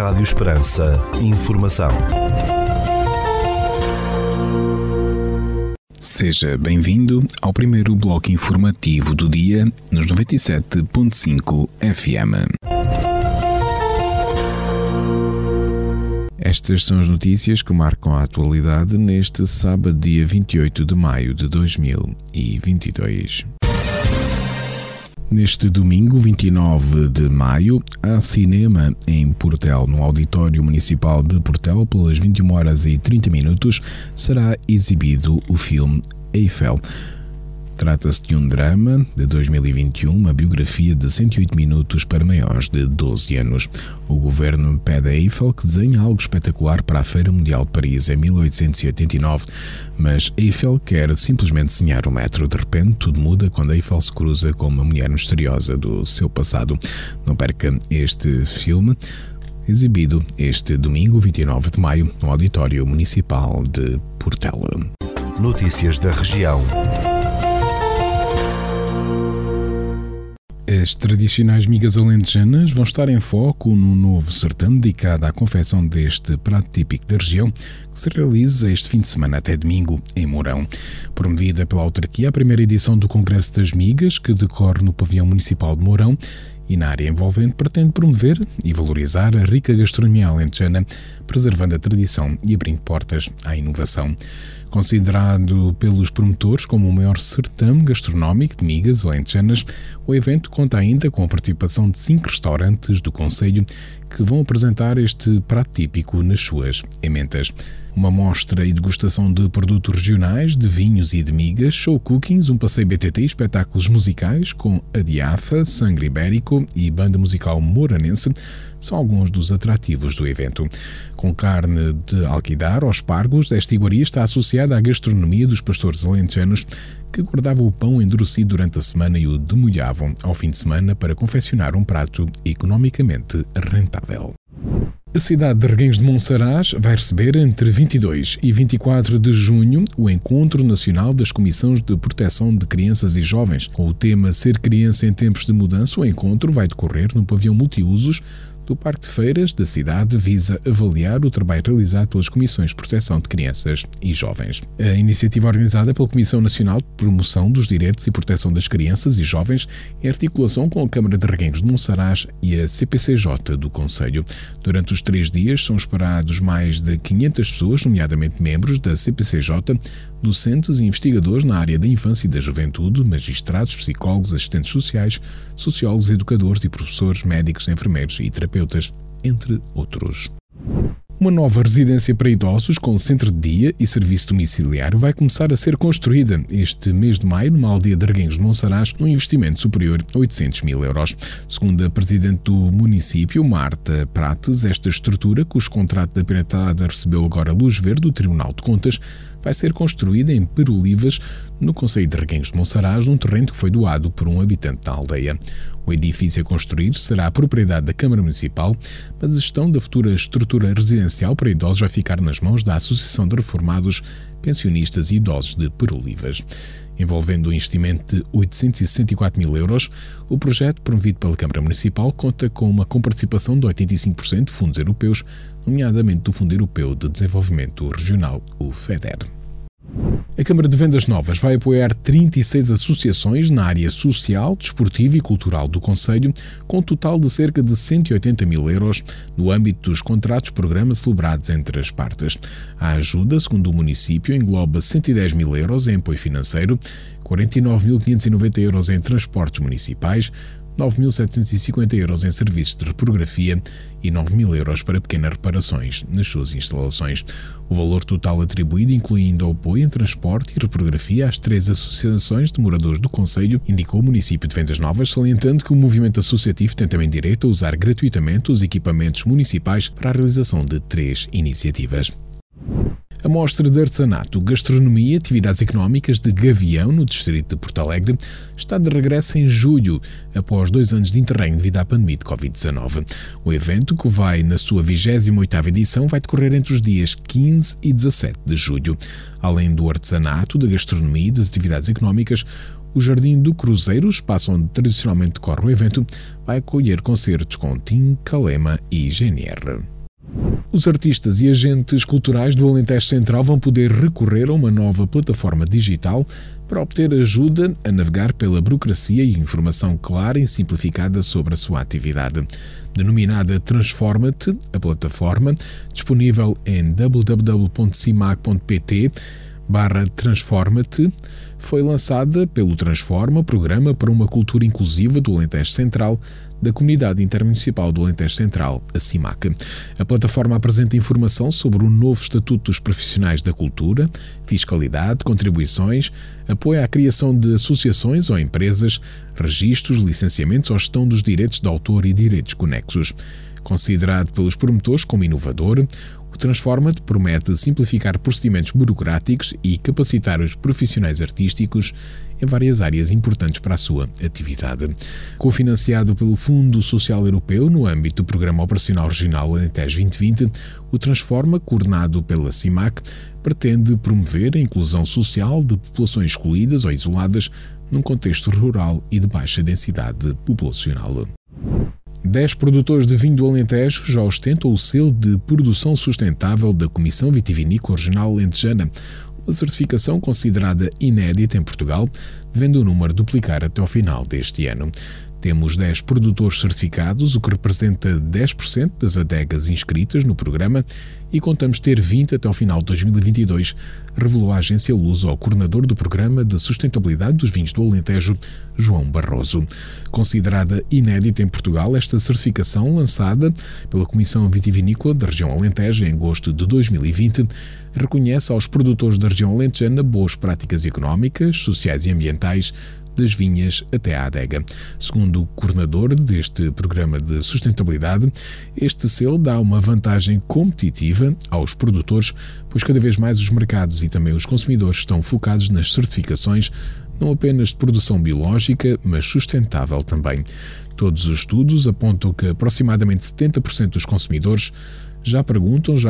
Rádio Esperança. Informação. Seja bem-vindo ao primeiro bloco informativo do dia nos 97.5 FM. Estas são as notícias que marcam a atualidade neste sábado, dia 28 de maio de 2022. Neste domingo, 29 de maio, há cinema em Portel. No Auditório Municipal de Portel, pelas 21h30, será exibido o filme Eiffel. Trata-se de um drama de 2021, uma biografia de 108 minutos para maiores de 12 anos. O governo pede a Eiffel que desenhe algo espetacular para a Feira Mundial de Paris em 1889, mas Eiffel quer simplesmente desenhar um metro. De repente, tudo muda quando Eiffel se cruza com uma mulher misteriosa do seu passado. Não perca este filme, exibido este domingo, 29 de maio, no Auditório Municipal de Portela. Notícias da região. As tradicionais migas alentejanas vão estar em foco no novo certame dedicado à confecção deste prato típico da região, que se realiza este fim de semana até domingo em Mourão. Promovida pela autarquia, a primeira edição do Congresso das Migas, que decorre no pavilhão municipal de Mourão e na área envolvente, pretende promover e valorizar a rica gastronomia alentejana, preservando a tradição e abrindo portas à inovação. Considerado pelos promotores como o maior certame gastronómico de migas alentejanas, o evento conta ainda com a participação de 5 restaurantes do concelho que vão apresentar este prato típico nas suas emendas. Uma mostra e degustação de produtos regionais, de vinhos e de migas, show cookings, um passeio BTT e espetáculos musicais com a Diafa, Sangre Ibérico e banda musical moranense são alguns dos atrativos do evento. Com carne de alquidar aos espargos, esta iguaria está associada à gastronomia dos pastores alentejanos que guardavam o pão endurecido durante a semana e o demolhavam ao fim de semana para confeccionar um prato economicamente rentável. A cidade de Reguengos de Monsaraz vai receber entre 22 e 24 de junho o Encontro Nacional das Comissões de Proteção de Crianças e Jovens. Com o tema Ser Criança em Tempos de Mudança, o encontro vai decorrer no pavilhão multiusos do Parque de Feiras da cidade, visa avaliar o trabalho realizado pelas Comissões de Proteção de Crianças e Jovens. A iniciativa organizada pela Comissão Nacional de Promoção dos Direitos e Proteção das Crianças e Jovens em articulação com a Câmara de Reguengos de Monsaraz e a CPCJ do concelho. Durante os 3 dias são esperados mais de 500 pessoas, nomeadamente membros da CPCJ, docentes e investigadores na área da infância e da juventude, magistrados, psicólogos, assistentes sociais, sociólogos, educadores e professores, médicos, enfermeiros e terapeutas, entre outros. Uma nova residência para idosos com centro de dia e serviço domiciliário vai começar a ser construída este mês de maio numa aldeia de Reguengos de Monsaraz, num investimento superior a 800 mil euros. Segundo a presidente do município, Marta Prates, esta estrutura, cujo contrato de empreitada recebeu agora luz verde do Tribunal de Contas, vai ser construída em Perolivas, no concelho de Reguengos de Monsaraz, num terreno que foi doado por um habitante da aldeia. O edifício a construir será a propriedade da Câmara Municipal, mas a gestão da futura estrutura residencial para idosos vai ficar nas mãos da Associação de Reformados, Pensionistas e Idosos de Perolivas. Envolvendo um investimento de 864 mil euros, o projeto, promovido pela Câmara Municipal, conta com uma comparticipação de 85% de fundos europeus, nomeadamente do Fundo Europeu de Desenvolvimento Regional, o FEDER. A Câmara de Vendas Novas vai apoiar 36 associações na área social, desportiva e cultural do concelho, com um total de cerca de 180 mil euros no âmbito dos contratos-programa celebrados entre as partes. A ajuda, segundo o município, engloba 110 mil euros em apoio financeiro, 49.590 euros em transportes municipais, 9.750 euros em serviços de reprografia e 9.000 euros para pequenas reparações nas suas instalações. O valor total atribuído, incluindo o apoio em transporte e reprografia às 3 associações de moradores do concelho, indicou o município de Vendas Novas, salientando que o movimento associativo tem também direito a usar gratuitamente os equipamentos municipais para a realização de 3 iniciativas. A mostra de artesanato, gastronomia e atividades económicas de Gavião, no distrito de Portalegre, está de regresso em julho, após 2 anos de interregno devido à pandemia de Covid-19. O evento, que vai na sua 28ª edição, vai decorrer entre os dias 15 e 17 de julho. Além do artesanato, da gastronomia e das atividades económicas, o Jardim do Cruzeiro, espaço onde tradicionalmente decorre o evento, vai acolher concertos com Tim, Calema e GNR. Os artistas e agentes culturais do Alentejo Central vão poder recorrer a uma nova plataforma digital para obter ajuda a navegar pela burocracia e informação clara e simplificada sobre a sua atividade. Denominada Transforma-te, a plataforma, disponível em www.cimac.pt/transforma-te, foi lançada pelo Transforma, Programa para uma Cultura Inclusiva do Alentejo Central, da Comunidade Intermunicipal do Alentejo Central, a CIMAC. A plataforma apresenta informação sobre o novo Estatuto dos Profissionais da Cultura, fiscalidade, contribuições, apoio à criação de associações ou empresas, registros, licenciamentos ou gestão dos direitos de autor e direitos conexos. Considerado pelos promotores como inovador, o Transforma-te promete simplificar procedimentos burocráticos e capacitar os profissionais artísticos em várias áreas importantes para a sua atividade. Cofinanciado pelo Fundo Social Europeu no âmbito do Programa Operacional Regional Alentejo 2020, o Transforma, coordenado pela CIMAC, pretende promover a inclusão social de populações excluídas ou isoladas num contexto rural e de baixa densidade populacional. 10 produtores de vinho do Alentejo já ostentam o selo de produção sustentável da Comissão Vitivinícola Regional Alentejana, uma certificação considerada inédita em Portugal, devendo o número duplicar até ao final deste ano. Temos 10 produtores certificados, o que representa 10% das adegas inscritas no programa, e contamos ter 20 até ao final de 2022, revelou a agência Luz ao coordenador do Programa de Sustentabilidade dos Vinhos do Alentejo, João Barroso. Considerada inédita em Portugal, esta certificação, lançada pela Comissão Vitivinícola da região Alentejo em agosto de 2020, reconhece aos produtores da região alentejana boas práticas económicas, sociais e ambientais, das vinhas até à adega. Segundo o coordenador deste programa de sustentabilidade, este selo dá uma vantagem competitiva aos produtores, pois cada vez mais os mercados e também os consumidores estão focados nas certificações, não apenas de produção biológica, mas sustentável também. Todos os estudos apontam que aproximadamente 70% dos consumidores já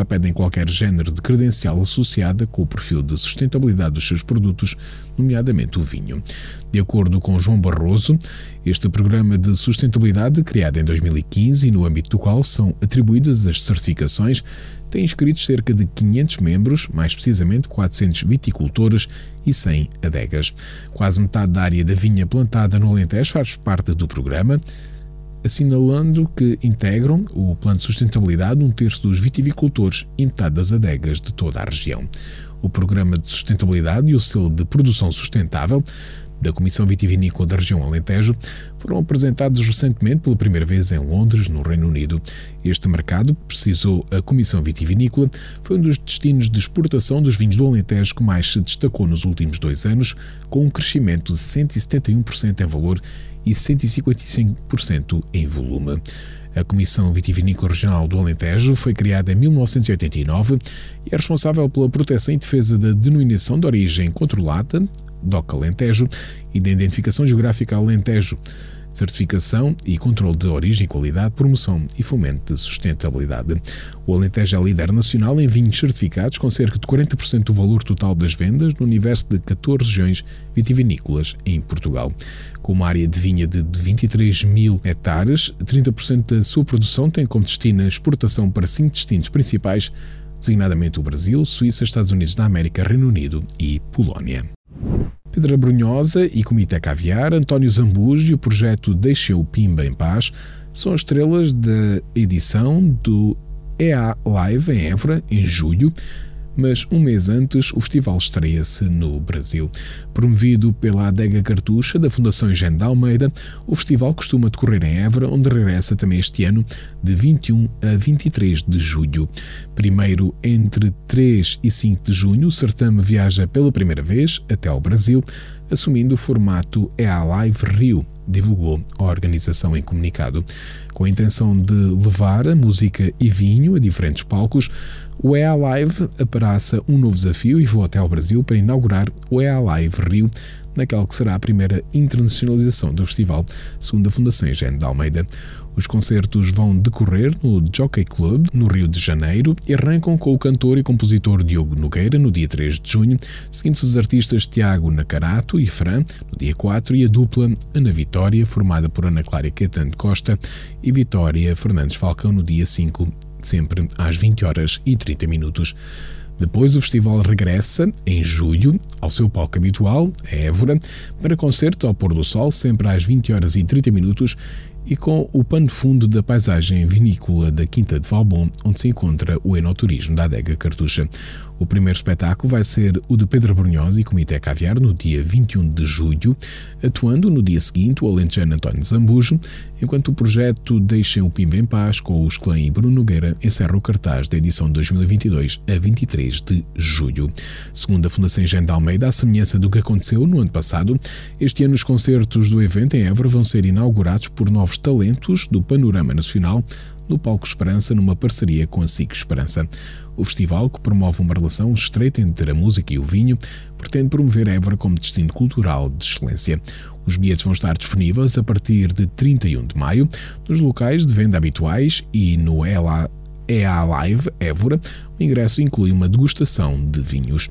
pedem qualquer género de credencial associada com o perfil de sustentabilidade dos seus produtos, nomeadamente o vinho. De acordo com João Barroso, este programa de sustentabilidade, criado em 2015 e no âmbito do qual são atribuídas as certificações, tem inscritos cerca de 500 membros, mais precisamente 400 viticultores e 100 adegas. Quase metade da área da vinha plantada no Alentejo faz parte do programa, assinalando que integram o plano de sustentabilidade 1/3 dos vitivicultores e metade das adegas de toda a região. O Programa de Sustentabilidade e o Selo de Produção Sustentável da Comissão Vitivinícola da região Alentejo foram apresentados recentemente pela primeira vez em Londres, no Reino Unido. Este mercado, precisou a Comissão Vitivinícola, foi um dos destinos de exportação dos vinhos do Alentejo que mais se destacou nos últimos 2 anos, com um crescimento de 171% em valor e 155% em volume. A Comissão Vitivinícola Regional do Alentejo foi criada em 1989 e é responsável pela proteção e defesa da denominação de origem controlada, DOC Alentejo, e da identificação geográfica Alentejo, certificação e controle de origem e qualidade, promoção e fomento de sustentabilidade. O Alentejo é líder nacional em vinhos certificados, com cerca de 40% do valor total das vendas no universo de 14 regiões vitivinícolas em Portugal. Com uma área de vinha de 23.000 hectares, 30% da sua produção tem como destino a exportação para 5 destinos principais, designadamente o Brasil, Suíça, Estados Unidos da América, Reino Unido e Polónia. Pedra Brunhosa e Comitê Caviar, António Zambujo e o projeto Deixem o Pimba em Paz são as estrelas da edição do EA Live em Évora, em julho, mas um mês antes o festival estreia-se no Brasil. Promovido pela Adega Cartuxa da Fundação Eugénio de Almeida, o festival costuma decorrer em Évora, onde regressa também este ano, de 21 a 23 de julho. Primeiro, entre 3 e 5 de junho, o certame viaja pela primeira vez até ao Brasil, assumindo o formato EA Live Rio, divulgou a organização em comunicado. Com a intenção de levar a música e vinho a diferentes palcos, o EA Live abraça um novo desafio e voa até ao Brasil para inaugurar o EA Live Rio, naquela que será a primeira internacionalização do festival, segundo a Fundação Eugénio de Almeida. Os concertos vão decorrer no Jockey Club, no Rio de Janeiro, e arrancam com o cantor e compositor Diogo Nogueira, no dia 3 de junho, seguindo-se os artistas Tiago Nacarato e Fran, no dia 4, e a dupla Ana Vitória, formada por Ana Clara Caetano Costa e Vitória Fernandes Falcão, no dia 5, sempre às 20h30. Depois, o festival regressa, em julho, ao seu palco habitual, a Évora, para concertos ao pôr do sol, sempre às 20h30, e com o pano de fundo da paisagem vinícola da Quinta de Valbom, onde se encontra o enoturismo da Adega Cartuxa. O primeiro espetáculo vai ser o de Pedro Brunhosa e Comitê Caviar, no dia 21 de julho, atuando no dia seguinte o alentejano António Zambujo, enquanto o projeto Deixem o Pimba em Paz, com os Clã e Bruno Nogueira, encerra o cartaz da edição de 2022 a 23 de julho. Segundo a Fundação Eugénio de Almeida, à semelhança do que aconteceu no ano passado, este ano os concertos do evento em Évora vão ser inaugurados por novos talentos do panorama nacional, no Palco Esperança, numa parceria com a SIC Esperança. O festival, que promove uma relação estreita entre a música e o vinho, pretende promover Évora como destino cultural de excelência. Os bilhetes vão estar disponíveis a partir de 31 de maio nos locais de venda habituais e no EA Live Évora. O ingresso inclui uma degustação de vinhos.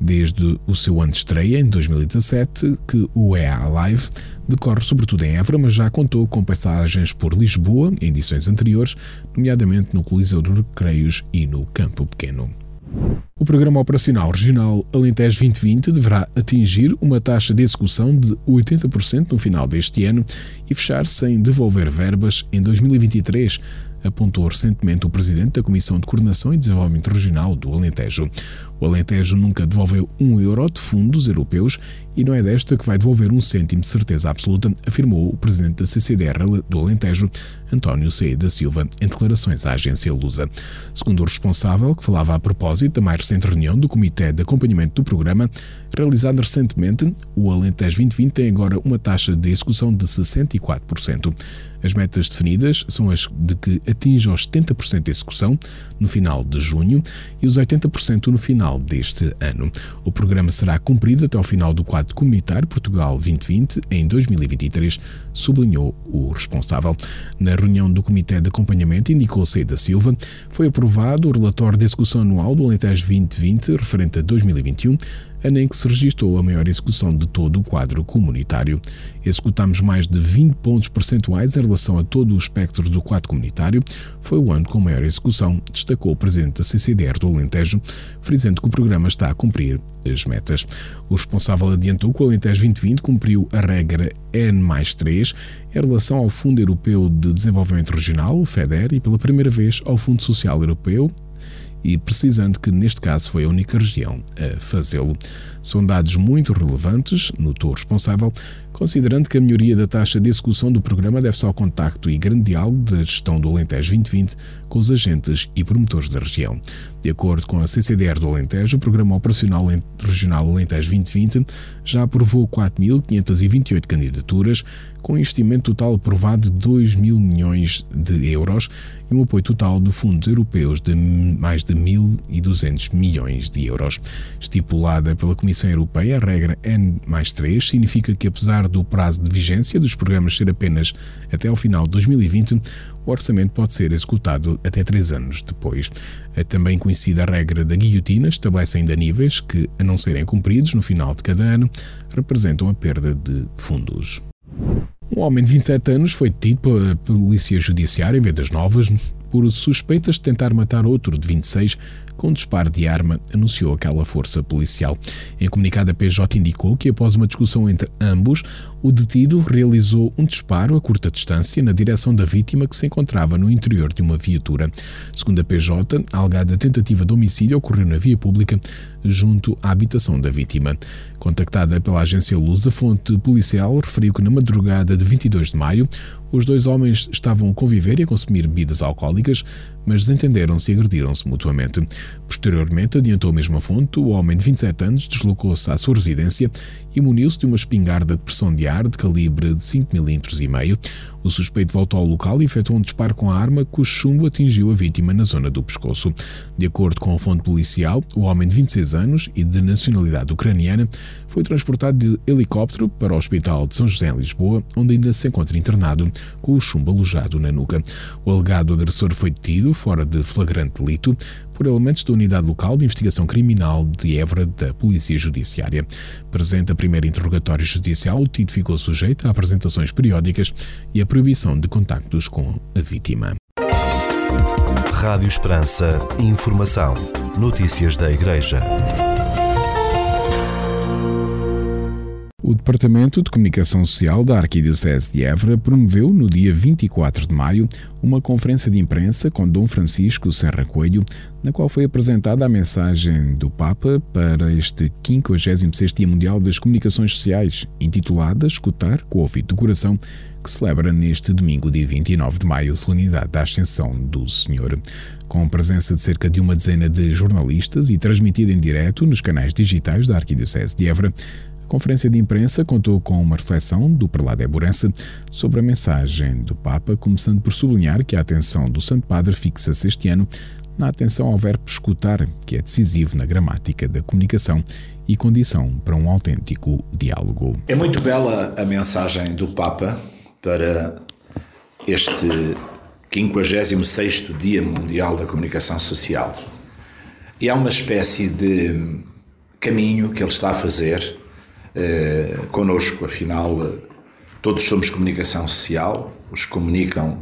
Desde o seu ano de estreia, em 2017, que o EA Live decorre sobretudo em Évora, mas já contou com passagens por Lisboa em edições anteriores, nomeadamente no Coliseu dos Recreios e no Campo Pequeno. O Programa Operacional Regional Alentejo 2020 deverá atingir uma taxa de execução de 80% no final deste ano e fechar sem devolver verbas em 2023, apontou recentemente o presidente da Comissão de Coordenação e Desenvolvimento Regional do Alentejo. O Alentejo nunca devolveu €1 de fundos europeus e não é desta que vai devolver um cêntimo de certeza absoluta, afirmou o presidente da CCDR do Alentejo, António C. da Silva, em declarações à agência Lusa. Segundo o responsável, que falava a propósito da mais recente reunião do Comitê de Acompanhamento do Programa, realizada recentemente, o Alentejo 2020 tem agora uma taxa de execução de 64%. As metas definidas são as de que atinja os 70% de execução no final de junho e os 80% no final deste ano. O programa será cumprido até ao final do quadro comunitário Portugal 2020 em 2023, sublinhou o responsável. Na reunião do Comitê de Acompanhamento, indicou Sei da Silva, foi aprovado o relatório de execução anual do Alentejo 2020 referente a 2021, ano em que se registou a maior execução de todo o quadro comunitário. Executámos mais de 20 pontos percentuais em relação a todo o espectro do quadro comunitário. Foi o ano com maior execução, destacou o presidente da CCDR do Alentejo, frisando que o programa está a cumprir as metas. O responsável adiantou que o Alentejo 2020 cumpriu a regra N+3 em relação ao Fundo Europeu de Desenvolvimento Regional, o FEDER, e pela primeira vez ao Fundo Social Europeu, e precisando que, neste caso, foi a única região a fazê-lo. São dados muito relevantes, notou o responsável, considerando que a melhoria da taxa de execução do programa deve-se ao contacto e grande diálogo da gestão do Alentejo 2020 com os agentes e promotores da região. De acordo com a CCDR do Alentejo, o Programa Operacional Regional Alentejo 2020 já aprovou 4.528 candidaturas, com um investimento total aprovado de €2 mil milhões e um apoio total de fundos europeus de mais de €1.200 milhões. Estipulada pela Comissão Europeia, a regra N+3 significa que, apesar do prazo de vigência dos programas ser apenas até ao final de 2020, o orçamento pode ser executado até 3 anos depois. A também conhecida regra da guilhotina estabelece ainda níveis que, a não serem cumpridos no final de cada ano, representam a perda de fundos. Um homem de 27 anos foi detido pela Polícia Judiciária em Vendas Novas por suspeitas de tentar matar outro de 26 com um disparo de arma, anunciou aquela força policial. Em comunicado, a PJ indicou que, após uma discussão entre ambos, o detido realizou um disparo a curta distância na direção da vítima, que se encontrava no interior de uma viatura. Segundo a PJ, a alegada tentativa de homicídio ocorreu na via pública, junto à habitação da vítima. Contactada pela agência Lusa, a fonte policial referiu que, na madrugada de 22 de maio, os 2 homens estavam a conviver e a consumir bebidas alcoólicas, mas desentenderam-se e agrediram-se mutuamente. Posteriormente, adiantou a mesma fonte, o homem de 27 anos deslocou-se à sua residência e muniu-se de uma espingarda de pressão de ar de calibre de 5,5 mm, O suspeito voltou ao local e efetuou um disparo com a arma, cujo chumbo atingiu a vítima na zona do pescoço. De acordo com a fonte policial, o homem de 26 anos e de nacionalidade ucraniana foi transportado de helicóptero para o Hospital de São José em Lisboa, onde ainda se encontra internado, com o chumbo alojado na nuca. O alegado agressor foi detido, fora de flagrante delito, por elementos da Unidade Local de Investigação Criminal de Évora da Polícia Judiciária. Presente a primeiro interrogatório judicial, o detido ficou sujeito a apresentações periódicas e a proibição de contactos com a vítima. Rádio Esperança. Informação. Notícias da Igreja. O Departamento de Comunicação Social da Arquidiocese de Évora promoveu, no dia 24 de maio, uma conferência de imprensa com Dom Francisco Senra Coelho, na qual foi apresentada a mensagem do Papa para este 56º Dia Mundial das Comunicações Sociais, intitulada Escutar com o Ouvido do Coração, que celebra neste domingo, dia 29 de maio, a solenidade da Ascensão do Senhor. Com a presença de cerca de uma dezena de jornalistas e transmitida em direto nos canais digitais da Arquidiocese de Évora, a conferência de imprensa contou com uma reflexão do prelado éborense sobre a mensagem do Papa, começando por sublinhar que a atenção do Santo Padre fixa-se este ano na atenção ao verbo escutar, que é decisivo na gramática da comunicação e condição para um autêntico diálogo. É muito bela a mensagem do Papa para este 56º Dia Mundial da Comunicação Social. E há uma espécie de caminho que ele está a fazer conosco, afinal todos somos comunicação social, os que comunicam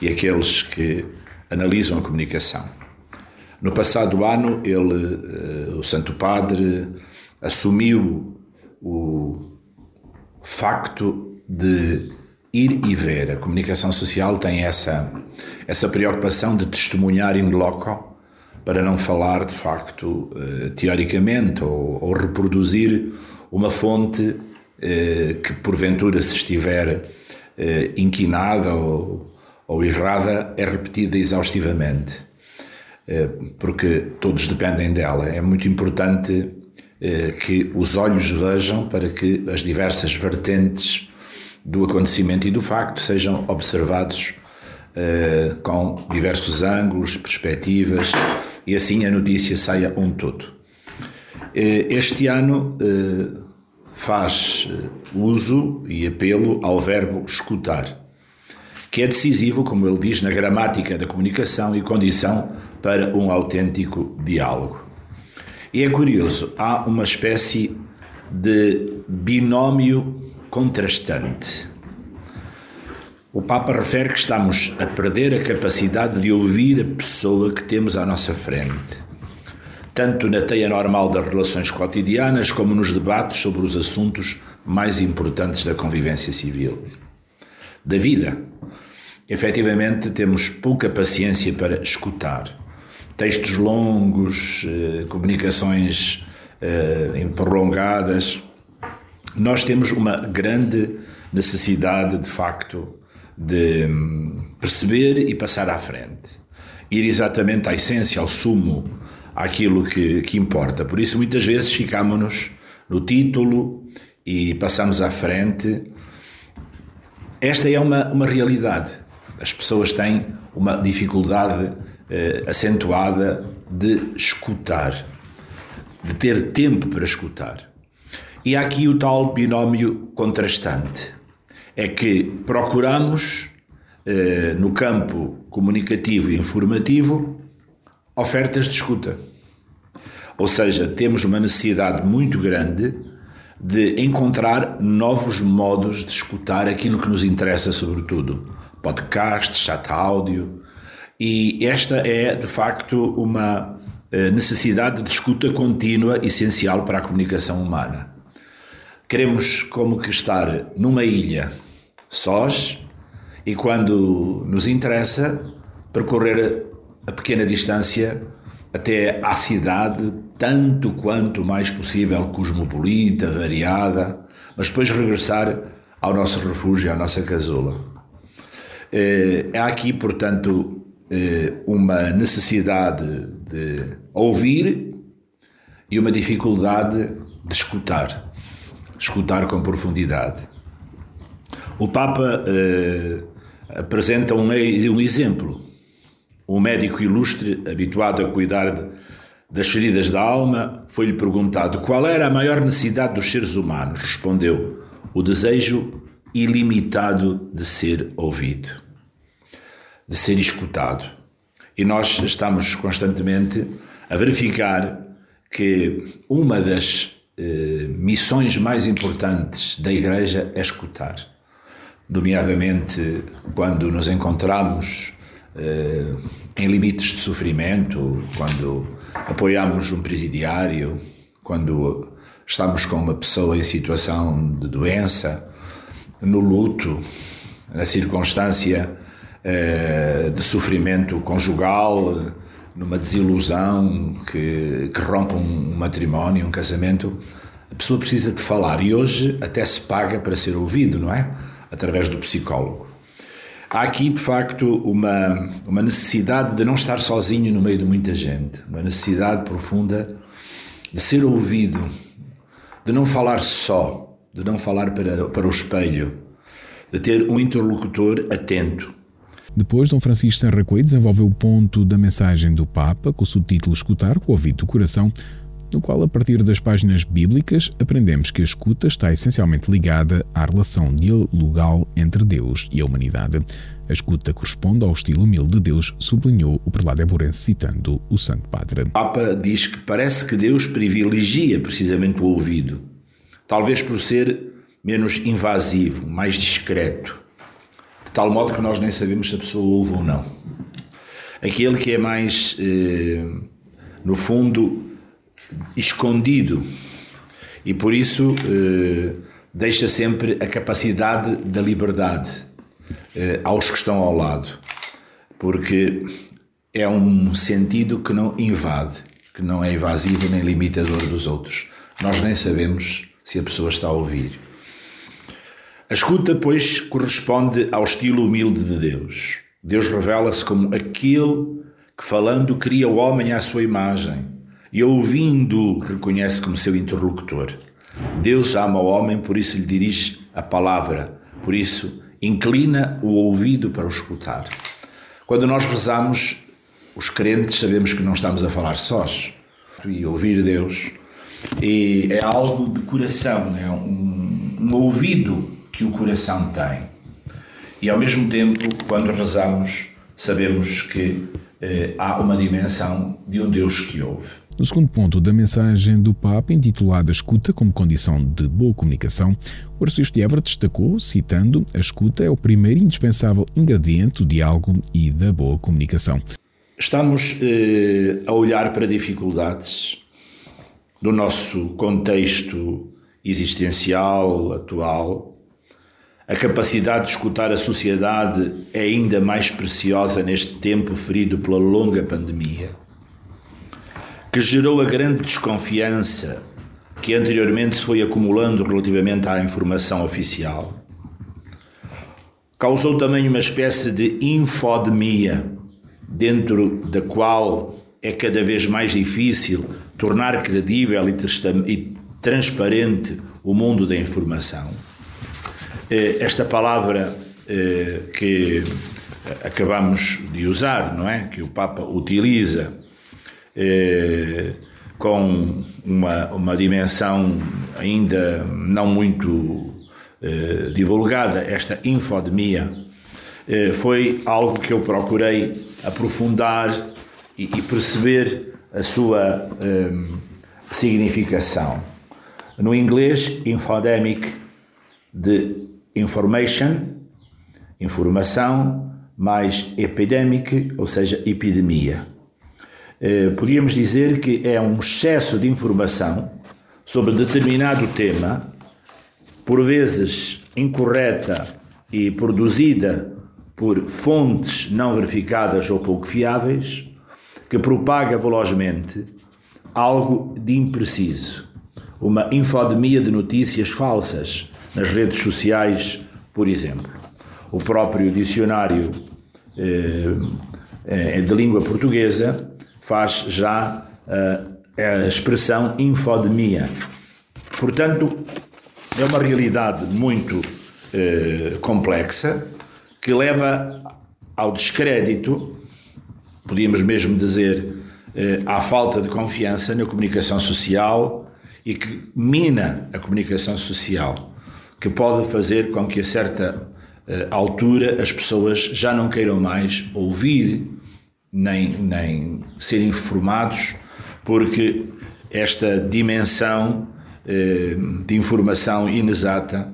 e aqueles que analisam a comunicação. No passado ano ele, o Santo Padre, assumiu o facto de ir e ver. A comunicação social tem essa preocupação de testemunhar in loco, para não falar de facto teoricamente ou reproduzir uma fonte que porventura, se estiver inquinada ou errada, é repetida exaustivamente, porque todos dependem dela. É muito importante que os olhos vejam para que as diversas vertentes do acontecimento e do facto sejam observados com diversos ângulos, perspectivas, e assim a notícia saia um todo. Este ano faz uso e apelo ao verbo escutar, que é decisivo, como ele diz, na gramática da comunicação e condição para um autêntico diálogo. E é curioso, há uma espécie de binómio contrastante. O Papa refere que estamos a perder a capacidade de ouvir a pessoa que temos à nossa frente, tanto na teia normal das relações cotidianas como nos debates sobre os assuntos mais importantes da convivência civil, da vida. Efetivamente, temos pouca paciência para escutar. Textos longos, comunicações prolongadas. Nós temos uma grande necessidade, de facto, de perceber e passar à frente. Ir exatamente à essência, ao sumo, aquilo que importa. Por isso, muitas vezes, ficámonos no título e passamos à frente. Esta é uma realidade. As pessoas têm uma dificuldade acentuada de escutar, de ter tempo para escutar. E há aqui o tal binómio contrastante. É que procuramos, no campo comunicativo e informativo, ofertas de escuta. Ou seja, temos uma necessidade muito grande de encontrar novos modos de escutar aquilo que nos interessa, sobretudo podcast, chat áudio, e esta é, de facto, uma necessidade de escuta contínua essencial para a comunicação humana. Queremos como que estar numa ilha, sós, e quando nos interessa, percorrer a pequena distância até à cidade, tanto quanto mais possível cosmopolita, variada, mas depois regressar ao nosso refúgio, à nossa casola. Há aqui, portanto, uma necessidade de ouvir e uma dificuldade de escutar com profundidade. O Papa apresenta um exemplo. Um médico ilustre, habituado a cuidar das feridas da alma, foi-lhe perguntado qual era a maior necessidade dos seres humanos. Respondeu: o desejo ilimitado de ser ouvido, de ser escutado. E nós estamos constantemente a verificar que uma das missões mais importantes da Igreja é escutar, nomeadamente quando nos encontramos em limites de sofrimento, quando apoiamos um presidiário, quando estamos com uma pessoa em situação de doença, no luto, na circunstância de sofrimento conjugal, numa desilusão que rompe um matrimónio, um casamento, a pessoa precisa de falar, e hoje até se paga para ser ouvido, não é? Através do psicólogo. Há aqui, de facto, uma necessidade de não estar sozinho no meio de muita gente, uma necessidade profunda de ser ouvido, de não falar só, de não falar para o espelho, de ter um interlocutor atento. Depois, Dom Francisco Senra Coelho desenvolveu o ponto da mensagem do Papa, com o subtítulo Escutar com o Ouvido do Coração, no qual, a partir das páginas bíblicas, aprendemos que a escuta está essencialmente ligada à relação dialogal entre Deus e a humanidade. A escuta corresponde ao estilo humilde de Deus, sublinhou o prelado Évorense, citando o Santo Padre. O Papa diz que parece que Deus privilegia precisamente o ouvido, talvez por ser menos invasivo, mais discreto, de tal modo que nós nem sabemos se a pessoa ouve ou não. Aquele que é mais, no fundo, escondido, e por isso deixa sempre a capacidade da liberdade aos que estão ao lado, porque é um sentido que não invade, que não é invasivo nem limitador dos outros. Nós nem sabemos se a pessoa está a ouvir. A escuta, pois, corresponde ao estilo humilde de Deus. Deus revela-se como aquele que, falando, cria o homem à sua imagem, e ouvindo-o reconhece como seu interlocutor. Deus ama o homem, por isso lhe dirige a palavra, por isso inclina o ouvido para o escutar. Quando nós rezamos, os crentes sabemos que não estamos a falar sós, e ouvir Deus e é algo de coração, é um ouvido que o coração tem. E ao mesmo tempo, quando rezamos, sabemos que há uma dimensão de um Deus que ouve. No segundo ponto da mensagem do Papa, intitulada Escuta como Condição de Boa Comunicação, o arcebispo de Évora destacou, citando: a escuta é o primeiro e indispensável ingrediente do diálogo e da boa comunicação. Estamos a olhar para dificuldades do nosso contexto existencial atual. A capacidade de escutar a sociedade é ainda mais preciosa neste tempo ferido pela longa pandemia, que gerou a grande desconfiança que anteriormente se foi acumulando relativamente à informação oficial. Causou também uma espécie de infodemia, dentro da qual é cada vez mais difícil tornar credível e transparente o mundo da informação. Esta palavra que acabamos de usar, não é? Que o Papa utiliza com uma dimensão ainda não muito divulgada, esta infodemia, foi algo que eu procurei aprofundar e perceber a sua significação. No inglês, infodemic, de information, informação, mais epidemic, ou seja, epidemia. Podíamos dizer que é um excesso de informação sobre determinado tema, por vezes incorreta e produzida por fontes não verificadas ou pouco fiáveis, que propaga velozmente algo de impreciso, uma infodemia de notícias falsas nas redes sociais, por exemplo. O próprio dicionário de língua portuguesa faz já a expressão infodemia. Portanto, é uma realidade muito complexa, que que leva ao descrédito, podíamos mesmo dizer à falta de confiança na comunicação social, e que mina a comunicação social, que pode fazer com que a certa altura as pessoas já não queiram mais ouvir nem ser informados, porque esta dimensão de informação inexata,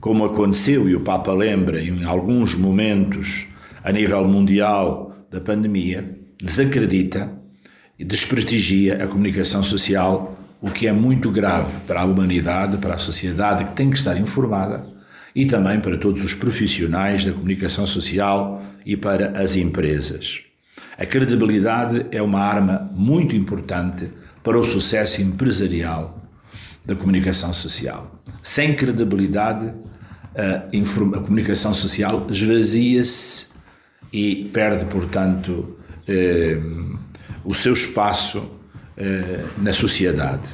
como aconteceu, e o Papa lembra, em alguns momentos a nível mundial da pandemia, desacredita e desprestigia a comunicação social, o que é muito grave para a humanidade, para a sociedade, que tem que estar informada, e também para todos os profissionais da comunicação social e para as empresas. A credibilidade é uma arma muito importante para o sucesso empresarial da comunicação social. Sem credibilidade, a comunicação social esvazia-se e perde, portanto, o seu espaço na sociedade.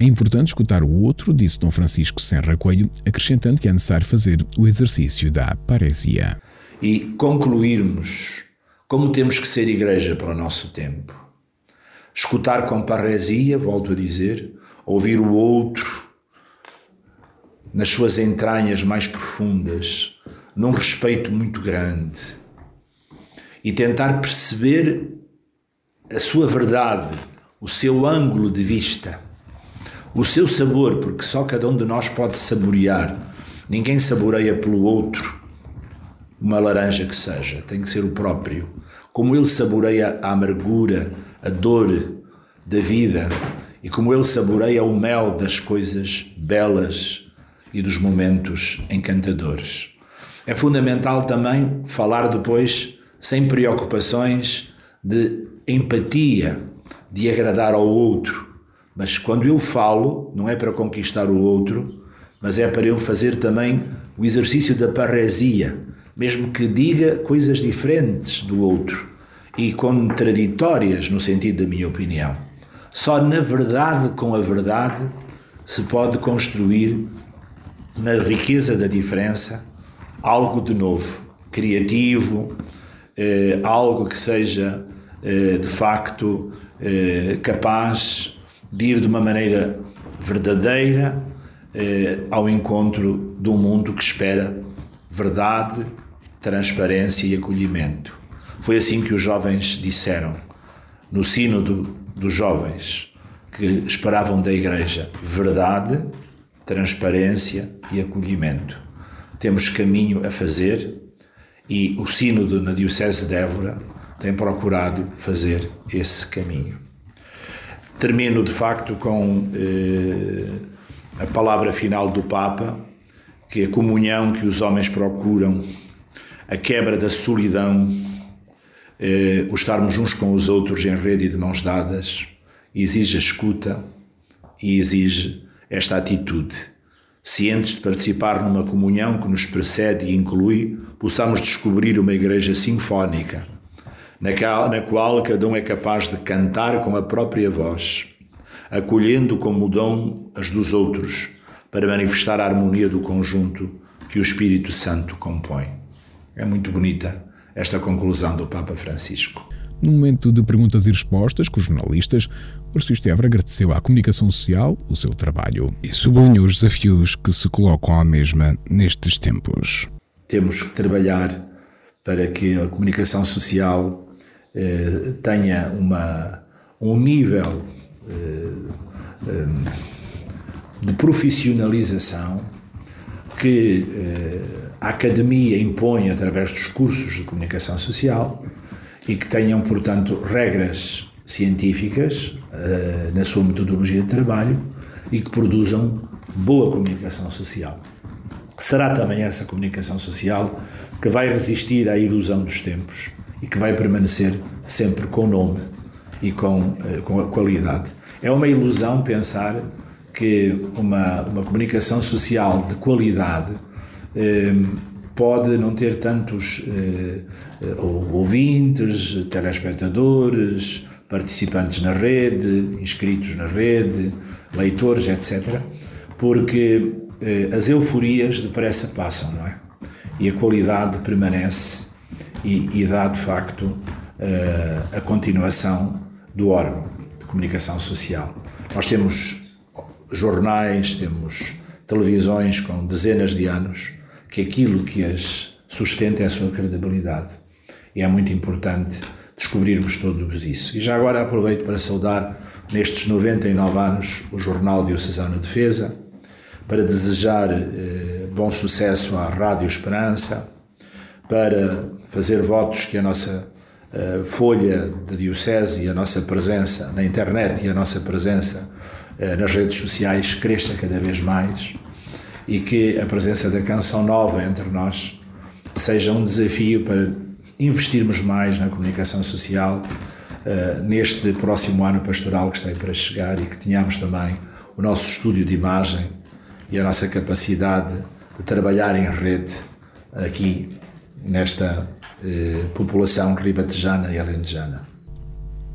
É importante escutar o outro, disse Dom Francisco Senra Coelho, acrescentando que é necessário fazer o exercício da paresia. E concluirmos como temos que ser igreja para o nosso tempo. Escutar com paresia, volto a dizer, ouvir o outro nas suas entranhas mais profundas, num respeito muito grande, e tentar perceber a sua verdade, o seu ângulo de vista, o seu sabor, porque só cada um de nós pode saborear. Ninguém saboreia pelo outro uma laranja que seja, tem que ser o próprio. Como ele saboreia a amargura, a dor da vida, e como ele saboreia o mel das coisas belas e dos momentos encantadores. É fundamental também falar depois sem preocupações de empatia, de agradar ao outro. Mas quando eu falo, não é para conquistar o outro, mas é para eu fazer também o exercício da paresia, mesmo que diga coisas diferentes do outro e contraditórias no sentido da minha opinião. Só na verdade, com a verdade, se pode construir, na riqueza da diferença, algo de novo, criativo, algo que seja, de facto, capaz de ir de uma maneira verdadeira ao encontro de um mundo que espera verdade, transparência e acolhimento. Foi assim que os jovens disseram, no sínodo dos jovens, que esperavam da Igreja verdade, transparência e acolhimento. Temos caminho a fazer, e o sínodo na Diocese de Évora tem procurado fazer esse caminho. Termino, de facto, com a palavra final do Papa, que a comunhão que os homens procuram, a quebra da solidão, o estarmos uns com os outros em rede e de mãos dadas, exige a escuta e exige esta atitude. Se antes de participar numa comunhão que nos precede e inclui, possamos descobrir uma igreja sinfónica, na qual cada um é capaz de cantar com a própria voz, acolhendo como dom as dos outros, para manifestar a harmonia do conjunto que o Espírito Santo compõe. É muito bonita esta conclusão do Papa Francisco. No momento de perguntas e respostas com os jornalistas, Francisco Évora agradeceu à comunicação social o seu trabalho e sublinhou os desafios que se colocam à mesma nestes tempos. Temos que trabalhar para que a comunicação social tenha um nível de profissionalização que a academia impõe através dos cursos de comunicação social, e que tenham, portanto, regras científicas na sua metodologia de trabalho, e que produzam boa comunicação social. Será também essa comunicação social que vai resistir à erosão dos tempos e que vai permanecer sempre com nome e com a qualidade. É uma ilusão pensar que uma comunicação social de qualidade pode não ter tantos ouvintes, telespectadores, participantes na rede, inscritos na rede, leitores, etc., porque as euforias depressa passam, não é? e a qualidade permanece e dá, de facto, a continuação do órgão de comunicação social. Nós temos jornais, temos televisões com dezenas de anos, que aquilo que as sustenta é a sua credibilidade. E é muito importante descobrirmos todos isso. E já agora aproveito para saudar, nestes 99 anos, o Jornal Diocesano Defesa, para desejar bom sucesso à Rádio Esperança, para fazer votos que a nossa folha de diocese e a nossa presença na internet e a nossa presença nas redes sociais cresça cada vez mais e que a presença da Canção Nova entre nós seja um desafio para investirmos mais na comunicação social neste próximo ano pastoral que está aí para chegar e que tenhamos também o nosso estúdio de imagem e a nossa capacidade de trabalhar em rede aqui nesta população ribatejana e alentejana.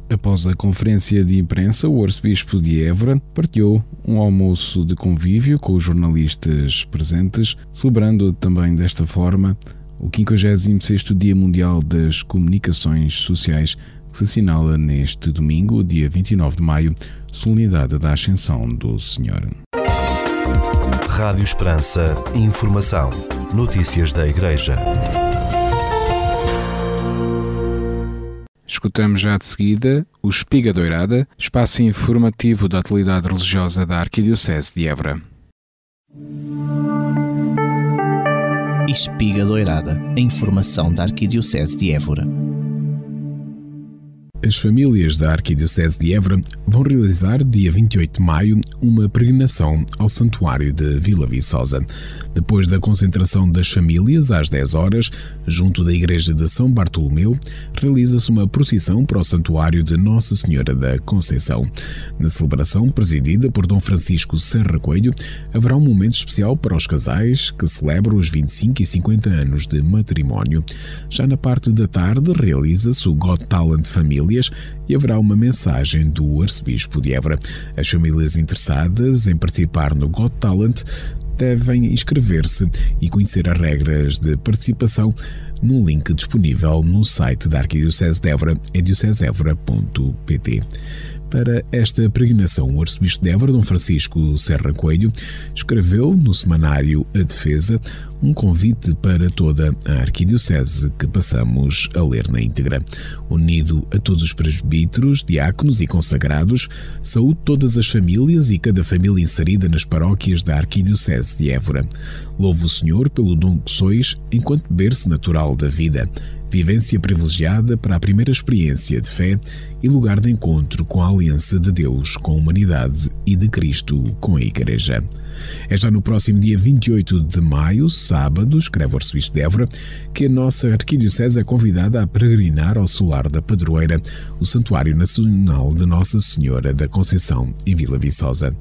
Após a conferência de imprensa, o arcebispo de Évora partilhou um almoço de convívio com os jornalistas presentes, celebrando também desta forma o 56º Dia Mundial das Comunicações Sociais, que se assinala neste domingo, dia 29 de maio, solenidade da Ascensão do Senhor. Rádio Esperança, informação, notícias da Igreja. Escutamos já de seguida o Espiga Doirada, espaço informativo da atualidade religiosa da Arquidiocese de Évora. Espiga Doirada, a informação da Arquidiocese de Évora. As famílias da Arquidiocese de Évora vão realizar, dia 28 de maio, uma peregrinação ao Santuário de Vila Viçosa. Depois da concentração das famílias, às 10 horas, junto da Igreja de São Bartolomeu, realiza-se uma procissão para o Santuário de Nossa Senhora da Conceição. Na celebração, presidida por Dom Francisco Senra Coelho, haverá um momento especial para os casais que celebram os 25 e 50 anos de matrimónio. Já na parte da tarde, realiza-se o Got Talent Família, e haverá uma mensagem do arcebispo de Évora. As famílias interessadas em participar no Got Talent devem inscrever-se e conhecer as regras de participação num link disponível no site da Arquidiocese de Évora, em diocesevora.pt. Para esta peregrinação, o arcebispo de Évora, Dom Francisco Senra Coelho, escreveu no semanário A Defesa um convite para toda a Arquidiocese que passamos a ler na íntegra. Unido a todos os presbíteros, diáconos e consagrados, saúde todas as famílias e cada família inserida nas paróquias da Arquidiocese de Évora. Louvo o Senhor pelo dom que sois, enquanto berço natural da vida. Vivência privilegiada para a primeira experiência de fé e lugar de encontro com a aliança de Deus com a humanidade e de Cristo com a Igreja. É já no próximo dia 28 de maio, sábado, escreve o arcebispo de Évora, que a nossa arquidiocese é convidada a peregrinar ao Solar da Padroeira, o Santuário Nacional de Nossa Senhora da Conceição em Vila Viçosa.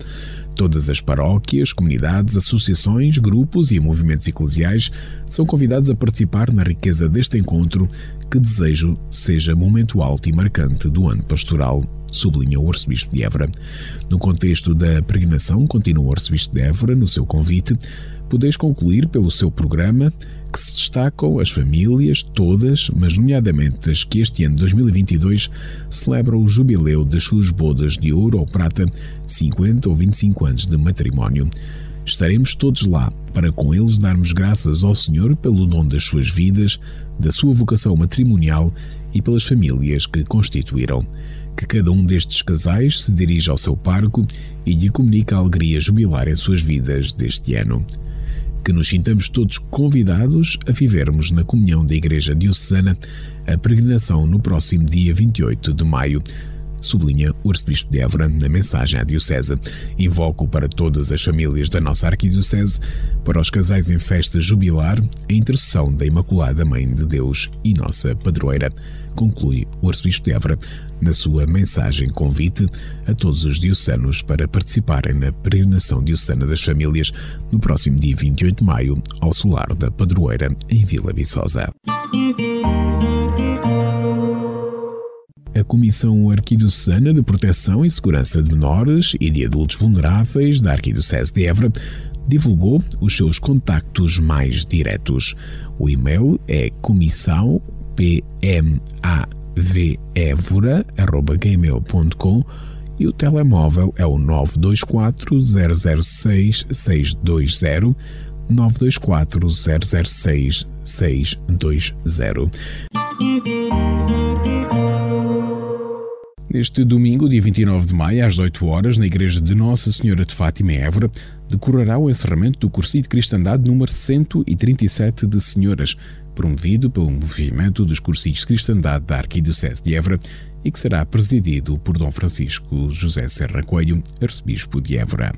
Todas as paróquias, comunidades, associações, grupos e movimentos eclesiais são convidados a participar na riqueza deste encontro que desejo seja momento alto e marcante do ano pastoral, sublinha o arcebispo de Évora. No contexto da peregrinação, continua o arcebispo de Évora no seu convite, podeis concluir pelo seu programa que se destacam as famílias todas, mas nomeadamente as que este ano 2022 celebram o jubileu das suas bodas de ouro ou prata, 50 ou 25 anos de matrimónio. Estaremos todos lá para com eles darmos graças ao Senhor pelo dom das suas vidas, da sua vocação matrimonial e pelas famílias que constituíram. Que cada um destes casais se dirija ao seu parco e lhe comunique a alegria jubilar em suas vidas deste ano. Que nos sintamos todos convidados a vivermos na comunhão da Igreja Diocesana a peregrinação no próximo dia 28 de maio, sublinha o arcebispo de Évora na mensagem à Diocese. Invoco para todas as famílias da nossa Arquidiocese, para os casais em festa jubilar, a intercessão da Imaculada Mãe de Deus e Nossa Padroeira, conclui o arcebispo de Évora na sua mensagem convite a todos os diocesanos para participarem na peregrinação diocesana das famílias no próximo dia 28 de maio ao Solar da Padroeira em Vila Viçosa. A Comissão Arquidiocesana de Proteção e Segurança de Menores e de Adultos Vulneráveis da Arquidiocese de Évora divulgou os seus contactos mais diretos. O e-mail é comissãopmavevora@gmail.com e o telemóvel é o 924-006-620, 924-006-620. Neste domingo, dia 29 de maio, às 18 horas, na Igreja de Nossa Senhora de Fátima, em Évora, decorrerá o encerramento do cursinho de cristandade número 137 de senhoras, promovido pelo movimento dos cursinhos de cristandade da Arquidiocese de Évora e que será presidido por Dom Francisco Senra Coelho, arcebispo de Évora.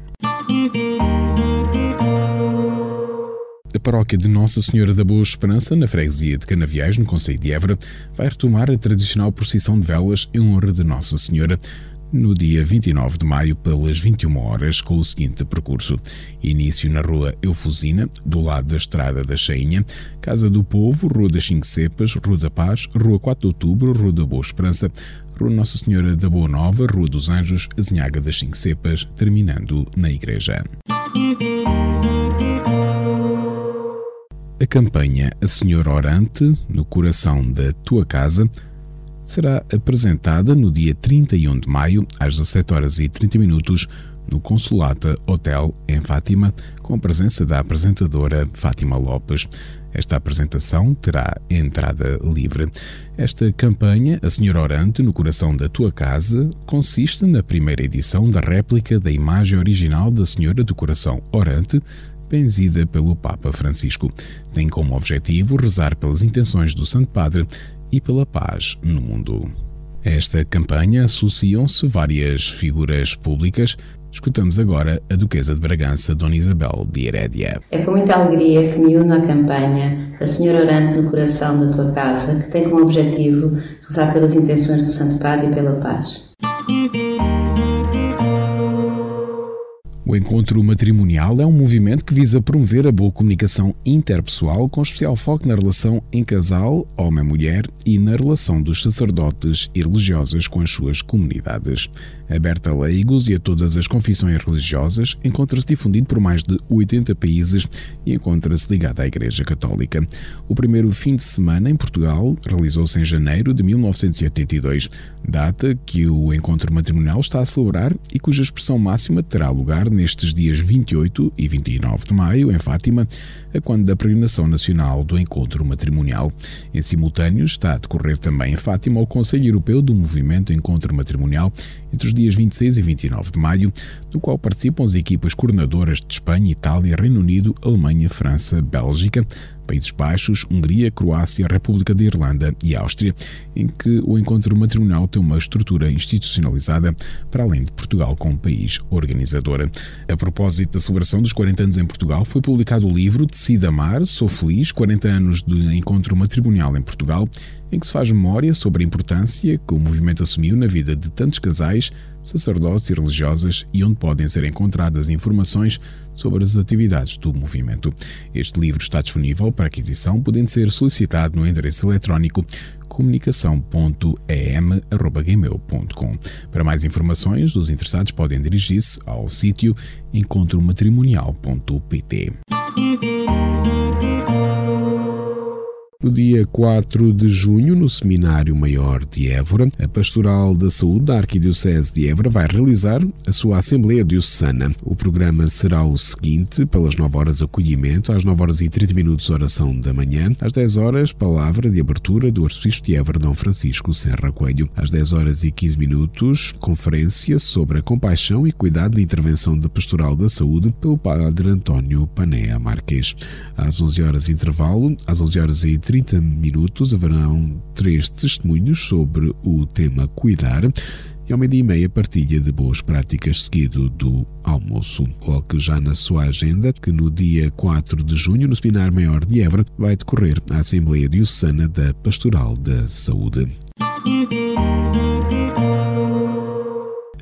A paróquia de Nossa Senhora da Boa Esperança, na freguesia de Canaviais, no concelho de Évora, vai retomar a tradicional procissão de velas em honra de Nossa Senhora no dia 29 de maio, pelas 21 horas, com o seguinte percurso. Início na Rua Eufusina, do lado da Estrada da Cheinha, Casa do Povo, Rua das Cinco Cepas, Rua da Paz, Rua 4 de Outubro, Rua da Boa Esperança, Rua Nossa Senhora da Boa Nova, Rua dos Anjos, Azinhaga das Cinco Cepas, terminando na igreja. A campanha A Senhora Orante, no coração da tua casa, será apresentada no dia 31 de maio, às 17h30, no Consolata Hotel, em Fátima, com a presença da apresentadora Fátima Lopes. Esta apresentação terá entrada livre. Esta campanha, A Senhora Orante, no coração da tua casa, consiste na primeira edição da réplica da imagem original da Senhora do Coração Orante, benzida pelo Papa Francisco. Tem como objetivo rezar pelas intenções do Santo Padre e pela paz no mundo. A esta campanha associam-se várias figuras públicas. Escutamos agora a Duquesa de Bragança, Dona Isabel de Herédia. É com muita alegria que me uno à campanha A Senhora Orante no Coração da Tua Casa, que tem como objetivo rezar pelas intenções do Santo Padre e pela paz. O encontro matrimonial é um movimento que visa promover a boa comunicação interpessoal, com especial foco na relação em casal, homem-mulher, e na relação dos sacerdotes e religiosas com as suas comunidades. Aberto a leigos e a todas as confissões religiosas, encontra-se difundido por mais de 80 países e encontra-se ligado à Igreja Católica. O primeiro fim de semana em Portugal realizou-se em janeiro de 1982, data que o encontro matrimonial está a celebrar e cuja expressão máxima terá lugar nestes dias 28 e 29 de maio, em Fátima, a quando da peregrinação nacional do encontro matrimonial. Em simultâneo, está a decorrer também em Fátima o Conselho Europeu do Movimento Encontro Matrimonial entre os dias 26 e 29 de maio, do qual participam as equipas coordenadoras de Espanha, Itália, Reino Unido, Alemanha, França, Bélgica, Países Baixos, Hungria, Croácia, República da Irlanda e Áustria, em que o encontro matrimonial tem uma estrutura institucionalizada, para além de Portugal como país organizadora. A propósito da celebração dos 40 anos em Portugal, foi publicado o livro Decida Amar, Sou Feliz, 40 anos de encontro matrimonial em Portugal, em que se faz memória sobre a importância que o movimento assumiu na vida de tantos casais, sacerdotes e religiosas, e onde podem ser encontradas informações sobre as atividades do movimento. Este livro está disponível para aquisição, podendo ser solicitado no endereço eletrónico comunicação.em@gmail.com. Para mais informações, os interessados podem dirigir-se ao sítio encontromatrimonial.pt. No dia 4 de junho, no Seminário Maior de Évora, a Pastoral da Saúde da Arquidiocese de Évora vai realizar a sua Assembleia Diocesana. O programa será o seguinte: pelas 9 horas acolhimento, às 9h30, oração da manhã, às 10 horas palavra de abertura do arcebispo de Évora, Dom Francisco Senra Coelho, às 10h15, conferência sobre a compaixão e cuidado de intervenção da Pastoral da Saúde pelo Padre António Panea Marques, às 11h intervalo, às 11h30 haverão 3 testemunhos sobre o tema cuidar e ao 12h30 partilha de boas práticas, seguido do almoço. Coloque já na sua agenda que no dia 4 de junho, no Seminário Maior de Évora, vai decorrer a Assembleia Diocesana da Pastoral da Saúde.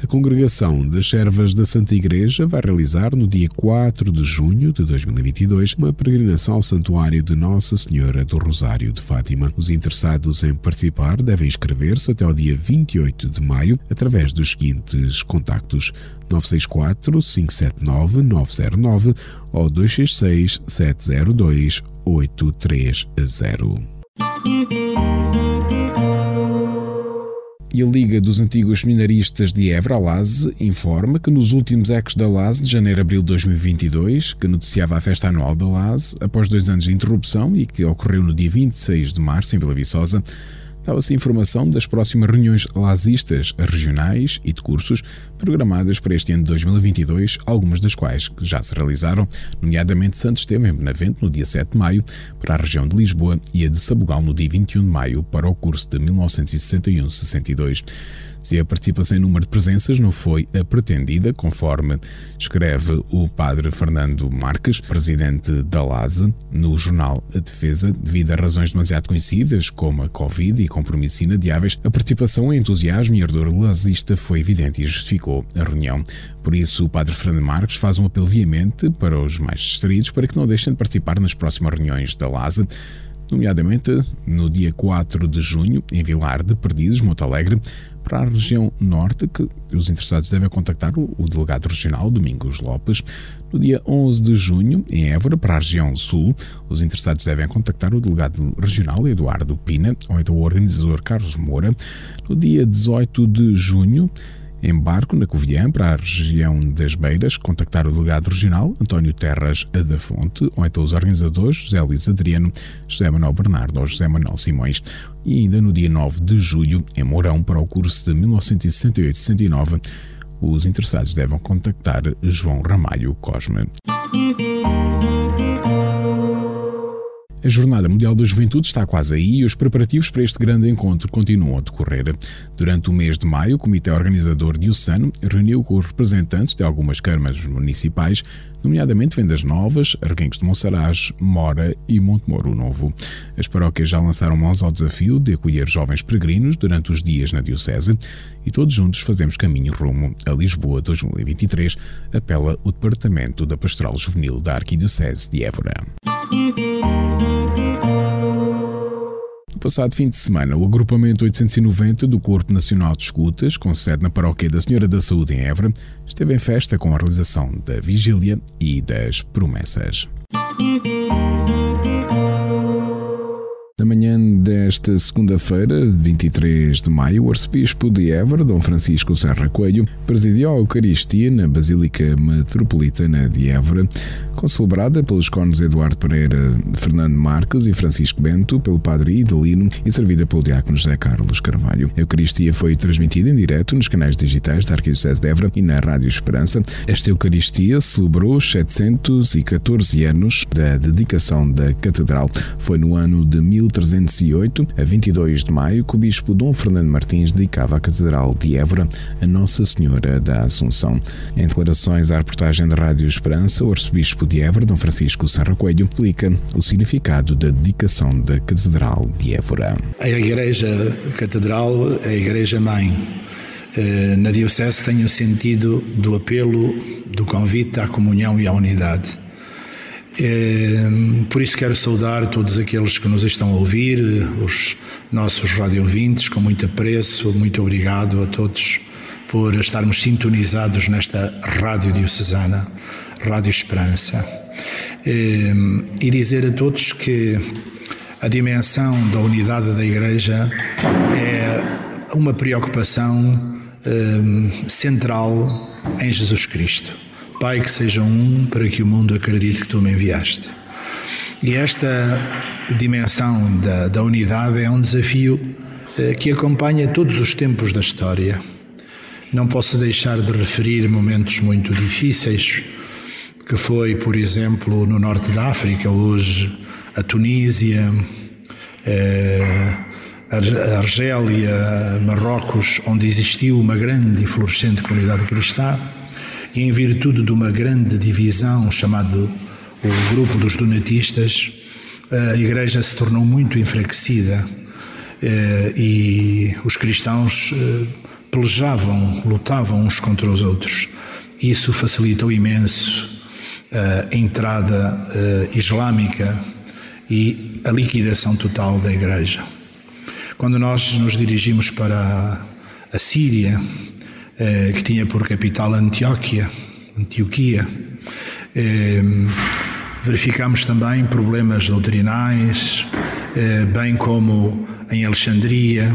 Congregação das Servas da Santa Igreja vai realizar, no dia 4 de junho de 2022, uma peregrinação ao Santuário de Nossa Senhora do Rosário de Fátima. Os interessados em participar devem inscrever-se até ao dia 28 de maio através dos seguintes contactos: 964 579 909 ou 266 702 830. E a Liga dos Antigos Seminaristas de Évora, a LASE, informa que nos últimos ecos da LASE de janeiro-abril de 2022, que noticiava a festa anual da LASE, após 2 anos de interrupção e que ocorreu no dia 26 de março em Vila Viçosa, dava-se informação das próximas reuniões lazistas regionais e de cursos programadas para este ano de 2022, algumas das quais já se realizaram, nomeadamente Santo Estevão em Benavente no dia 7 de maio para a região de Lisboa e a de Sabugal no dia 21 de maio para o curso de 1961-62. Se a participação em número de presenças não foi a pretendida, conforme escreve o padre Fernando Marques, presidente da LASE, no jornal A Defesa, devido a razões demasiado conhecidas, como a Covid e compromissos inadiáveis, a participação, em entusiasmo e ardor lazista foi evidente e justificou a reunião. Por isso, o padre Fernando Marques faz um apelo veemente para os mais distraídos para que não deixem de participar nas próximas reuniões da LASE, nomeadamente no dia 4 de junho, em Vilar de Perdizes, Montalegre, para a região norte, que os interessados devem contactar o delegado regional, Domingos Lopes. No dia 11 de junho, em Évora, para a região sul, os interessados devem contactar o delegado regional, Eduardo Pina, ou então o organizador Carlos Moura. No dia 18 de junho, embarco na Covilhã para a região das Beiras, contactar o delegado regional António Terras da Fonte ou então os organizadores José Luís Adriano, José Manuel Bernardo ou José Manuel Simões. E ainda no dia 9 de julho, em Mourão, para o curso de 1968-69, os interessados devem contactar João Ramalho Cosme. A Jornada Mundial da Juventude está quase aí e os preparativos para este grande encontro continuam a decorrer. Durante o mês de maio, o Comitê Organizador Diocesano reuniu com os representantes de algumas câmaras municipais, nomeadamente Vendas Novas, Reguengos de Monsaraz, Mora e Montemoro Novo. As paróquias já lançaram mãos ao desafio de acolher jovens peregrinos durante os dias na Diocese e todos juntos fazemos caminho rumo a Lisboa 2023, apela o Departamento da Pastoral Juvenil da Arquidiocese de Évora. No passado fim de semana, o agrupamento 890 do Corpo Nacional de Escutas, com sede na paróquia da Senhora da Saúde em Évora, esteve em festa com a realização da vigília e das promessas. Na manhã desta segunda-feira, 23 de maio, o arcebispo de Évora, Dom Francisco Senra Coelho, presidiu a Eucaristia na Basílica Metropolitana de Évora, concelebrada pelos cônegos Eduardo Pereira, Fernando Marques e Francisco Bento, pelo padre Idelino e servida pelo diácono José Carlos Carvalho. A Eucaristia foi transmitida em direto nos canais digitais da Arquidiocese de Évora e na Rádio Esperança. Esta Eucaristia celebrou 714 anos da dedicação da Catedral. Foi no ano de 1308, a 22 de maio, que o bispo Dom Fernando Martins dedicava à Catedral de Évora a Nossa Senhora da Assunção. Em declarações à reportagem da Rádio Esperança, o arcebispo de Évora, Dom Francisco Senra Coelho, explica o significado da dedicação da Catedral de Évora. A Igreja Catedral é a Igreja-Mãe. Na Diocese tem o sentido do apelo, do convite à comunhão e à unidade. Por isso quero saudar todos aqueles que nos estão a ouvir, os nossos radio-ouvintes, com muito apreço, muito obrigado a todos por estarmos sintonizados nesta Rádio Diocesana, Rádio Esperança. E dizer a todos que a dimensão da unidade da Igreja é uma preocupação central em Jesus Cristo. Pai, que sejam um, para que o mundo acredite que Tu me enviaste. E esta dimensão da unidade é um desafio que acompanha todos os tempos da história. Não posso deixar de referir momentos muito difíceis, que foi, por exemplo, no norte da África, hoje a Tunísia, a Argélia, Marrocos, onde existiu uma grande e florescente comunidade cristã, e em virtude de uma grande divisão, chamado o grupo dos donatistas, a Igreja se tornou muito enfraquecida e os cristãos pelejavam, lutavam uns contra os outros. Isso facilitou imenso a entrada islâmica e a liquidação total da Igreja. Quando nós nos dirigimos para a Síria, que tinha por capital Antioquia, verificámos também problemas doutrinais, bem como em Alexandria,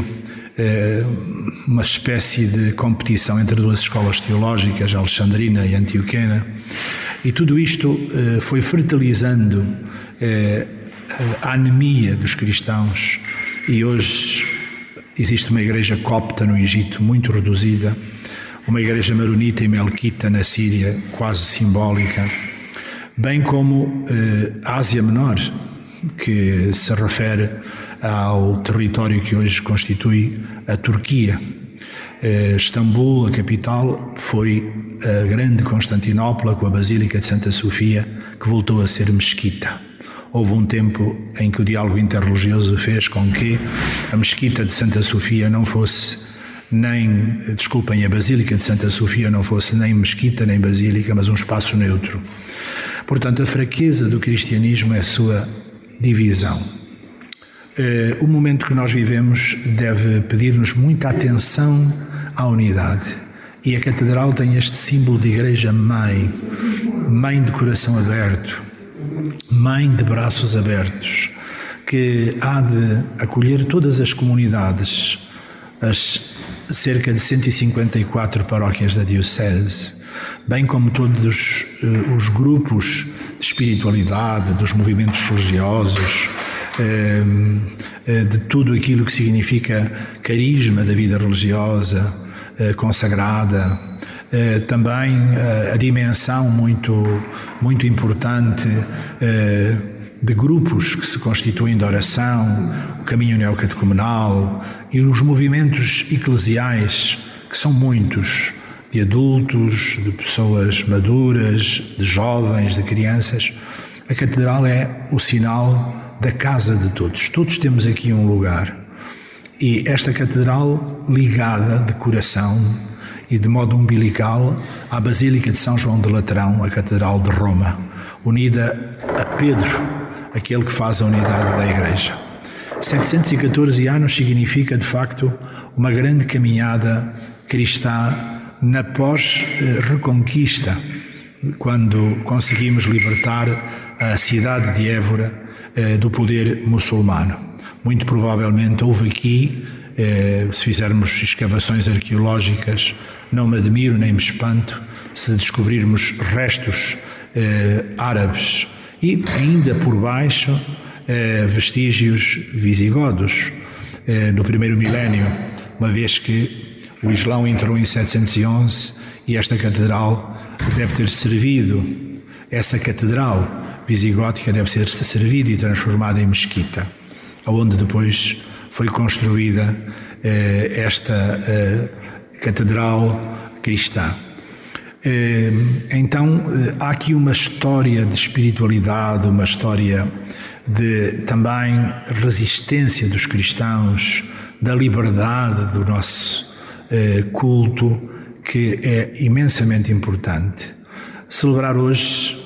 uma espécie de competição entre duas escolas teológicas, a alexandrina e a antioquena, e tudo isto foi fertilizando a anemia dos cristãos, e hoje existe uma igreja copta no Egito muito reduzida, uma igreja maronita e melquita na Síria quase simbólica, bem como a Ásia Menor, que se refere ao território que hoje constitui a Turquia. Istambul, a capital, foi a grande Constantinopla com a Basílica de Santa Sofia, que voltou a ser mesquita. Houve um tempo em que o diálogo interreligioso fez com que a mesquita de Santa Sofia não fosse a Basílica de Santa Sofia não fosse nem mesquita nem basílica, mas um espaço neutro. Portanto, a fraqueza do cristianismo é a sua divisão. O momento que nós vivemos deve pedir-nos muita atenção à unidade. E a Catedral tem este símbolo de Igreja-Mãe, Mãe de coração aberto, Mãe de braços abertos, que há de acolher todas as comunidades, as cerca de 154 paróquias da Diocese, bem como todos os grupos de espiritualidade, dos movimentos religiosos, de tudo aquilo que significa carisma da vida religiosa consagrada, também a dimensão muito, muito importante de grupos que se constituem de oração, o caminho neocatecumenal e os movimentos eclesiais, que são muitos, de adultos, de pessoas maduras, de jovens, de crianças. A Catedral é o sinal da casa de todos. Todos temos aqui um lugar. E esta catedral ligada de coração e de modo umbilical à Basílica de São João de Latrão, a Catedral de Roma, unida a Pedro, aquele que faz a unidade da Igreja. 714 anos significa, de facto, uma grande caminhada cristã na pós-reconquista, quando conseguimos libertar a cidade de Évora do poder muçulmano. Muito provavelmente houve aqui, se fizermos escavações arqueológicas, não me admiro nem me espanto se descobrirmos restos árabes e ainda por baixo vestígios visigodos no primeiro milénio, uma vez que o Islão entrou em 711 e esta catedral deve ter servido, essa catedral visigótica deve ser servida e transformada em mesquita, onde depois foi construída esta catedral cristã. Então, há aqui uma história de espiritualidade, uma história de também resistência dos cristãos, da liberdade do nosso culto, que é imensamente importante. Celebrar hoje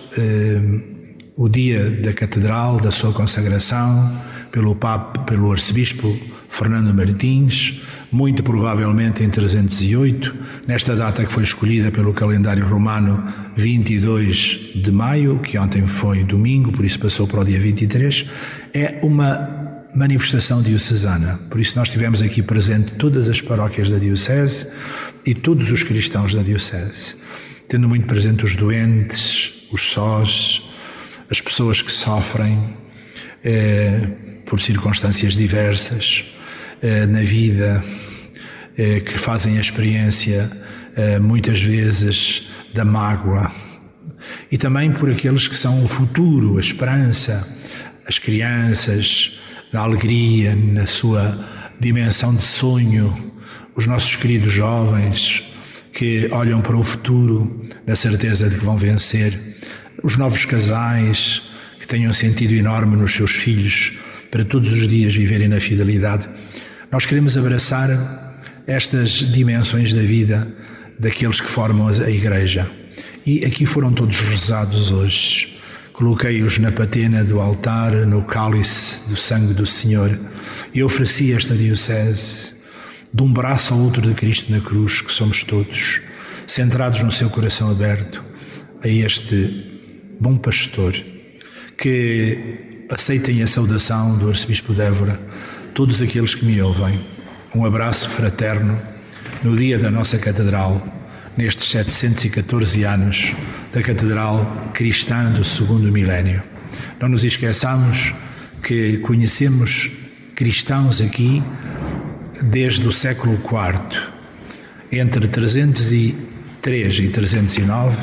o dia da Catedral, da sua consagração, pelo Papa, pelo Arcebispo Fernando Martins, muito provavelmente em 308, nesta data que foi escolhida pelo calendário romano, 22 de maio, que ontem foi domingo, por isso passou para o dia 23, é uma manifestação diocesana. Por isso nós tivemos aqui presente todas as paróquias da Diocese e todos os cristãos da Diocese, tendo muito presente os doentes, os sós, as pessoas que sofrem por circunstâncias diversas na vida, que fazem a experiência muitas vezes da mágoa, e também por aqueles que são o futuro, a esperança, as crianças, na alegria, na sua dimensão de sonho, os nossos queridos jovens que olham para o futuro na certeza de que vão vencer, os novos casais que têm um sentido enorme nos seus filhos para todos os dias viverem na fidelidade. Nós queremos abraçar estas dimensões da vida daqueles que formam a Igreja. E aqui foram todos rezados hoje. Coloquei-os na patena do altar, no cálice do sangue do Senhor, e ofereci esta diocese, de um braço ao outro de Cristo na cruz, que somos todos, centrados no seu coração aberto, a este bom pastor, que aceitem a saudação do Arcebispo de Évora, todos aqueles que me ouvem. Um abraço fraterno no dia da nossa Catedral, nestes 714 anos da Catedral Cristã do Segundo Milénio. Não nos esqueçamos que conhecemos cristãos aqui desde o século IV. Entre 303 e 309,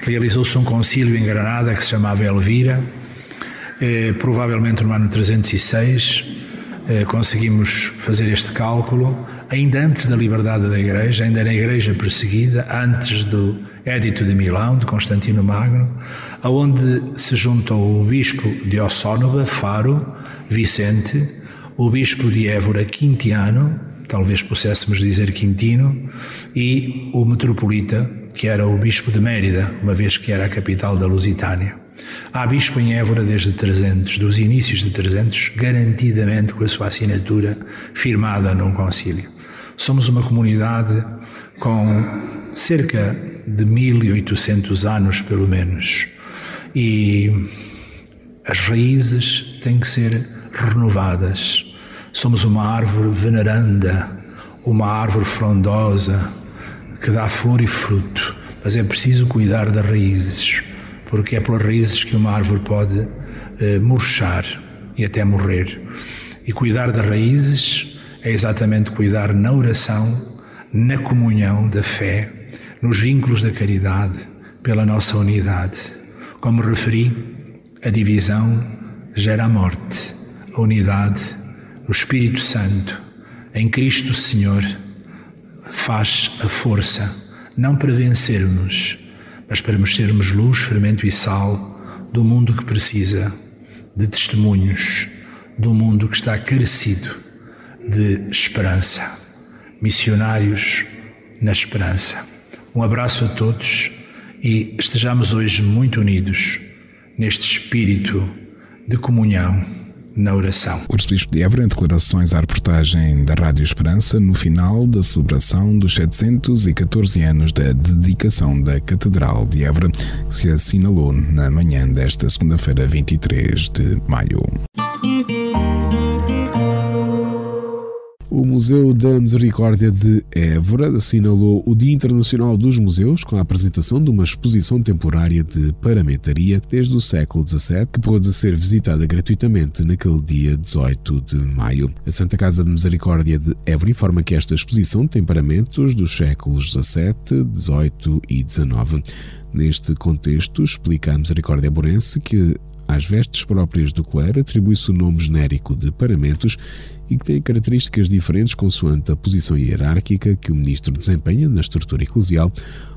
realizou-se um concílio em Granada que se chamava Elvira. Provavelmente no ano 306, conseguimos fazer este cálculo, ainda antes da liberdade da Igreja, ainda na Igreja perseguida, antes do Édito de Milão, de Constantino Magno, aonde se juntou o bispo de Ossónova, Faro, Vicente, o bispo de Évora, Quintiano, talvez pudéssemos dizer Quintino, e o metropolita, que era o bispo de Mérida, uma vez que era a capital da Lusitânia. Há bispo em Évora desde 300, dos inícios de 300, garantidamente com a sua assinatura firmada num concílio. Somos uma comunidade com cerca de 1800 anos, pelo menos, e as raízes têm que ser renovadas. Somos uma árvore veneranda, uma árvore frondosa, que dá flor e fruto, mas é preciso cuidar das raízes, porque é pelas raízes que uma árvore pode murchar e até morrer. E cuidar das raízes é exatamente cuidar na oração, na comunhão da fé, nos vínculos da caridade, pela nossa unidade. Como referi, a divisão gera a morte, a unidade, o Espírito Santo, em Cristo Senhor, faz a força, não para vencermos, mas para sermos luz, fermento e sal do mundo que precisa de testemunhos, do mundo que está carecido de esperança. Missionários na esperança. Um abraço a todos e estejamos hoje muito unidos neste espírito de comunhão na oração. O Arcebispo de Évora, em declarações à reportagem da Rádio Esperança, no final da celebração dos 714 anos da dedicação da Catedral de Évora, que se assinalou na manhã desta segunda-feira, 23 de maio. O Museu da Misericórdia de Évora assinalou o Dia Internacional dos Museus com a apresentação de uma exposição temporária de paramentaria desde o século XVII, que pôde ser visitada gratuitamente naquele dia 18 de maio. A Santa Casa de Misericórdia de Évora informa que esta exposição tem paramentos dos séculos XVII, XVIII e XIX. Neste contexto, explica a Misericórdia Borense que às vestes próprias do clero atribui-se o nome genérico de paramentos e que tem características diferentes consoante a posição hierárquica que o ministro desempenha na estrutura eclesial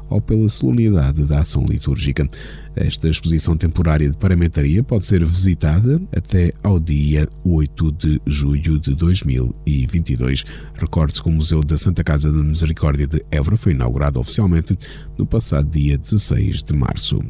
ou pela solenidade da ação litúrgica. Esta exposição temporária de paramentaria pode ser visitada até ao dia 8 de julho de 2022. Recorde-se que o Museu da Santa Casa da Misericórdia de Évora foi inaugurado oficialmente no passado dia 16 de março.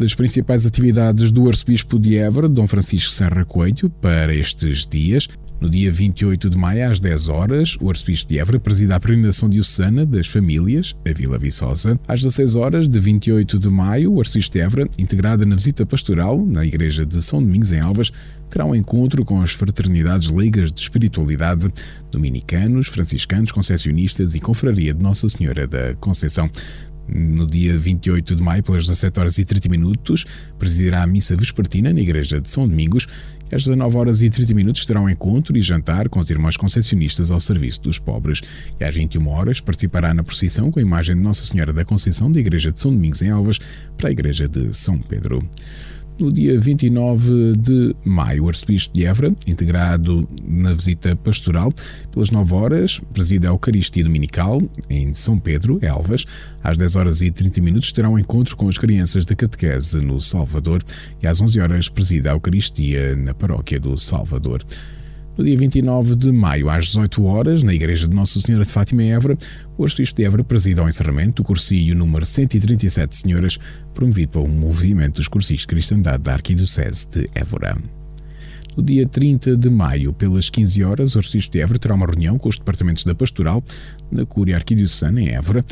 Das principais atividades do Arcebispo de Évora, Dom Francisco Senra Coelho, para estes dias. No dia 28 de maio, às 10 horas, o Arcebispo de Évora presida a peregrinação diocesana das famílias, a Vila Viçosa. Às 16 horas de 28 de maio, o Arcebispo de Évora, integrada na visita pastoral na Igreja de São Domingos, em Alvas, terá um encontro com as fraternidades leigas de espiritualidade, dominicanos, franciscanos, concessionistas e confraria de Nossa Senhora da Conceição. No dia 28 de maio, pelas 17h30, presidirá a missa vespertina na Igreja de São Domingos. Às 19h30 terá um encontro e jantar com os irmãos concessionistas ao serviço dos pobres. E às 21h participará na procissão com a imagem de Nossa Senhora da Conceição da Igreja de São Domingos em Alvas para a Igreja de São Pedro. no dia 29 de maio. O arcebispo de Évora, integrado na visita pastoral, pelas 9 horas, preside a Eucaristia Dominical em São Pedro, Elvas. Às 10h30 terá um encontro com as crianças da catequese no Salvador e às 11h preside a Eucaristia na paróquia do Salvador. No dia 29 de maio, às 18h, na Igreja de Nossa Senhora de Fátima em Évora, o arcebispo de Évora preside ao encerramento do cursilho número 137 Senhoras, promovido pelo Movimento dos Cursilhos de Cristandade da Arquidiocese de Évora. No dia 30 de maio, pelas 15h, o arcebispo de Évora terá uma reunião com os departamentos da Pastoral na Cúria Arquidiocesana em Évora.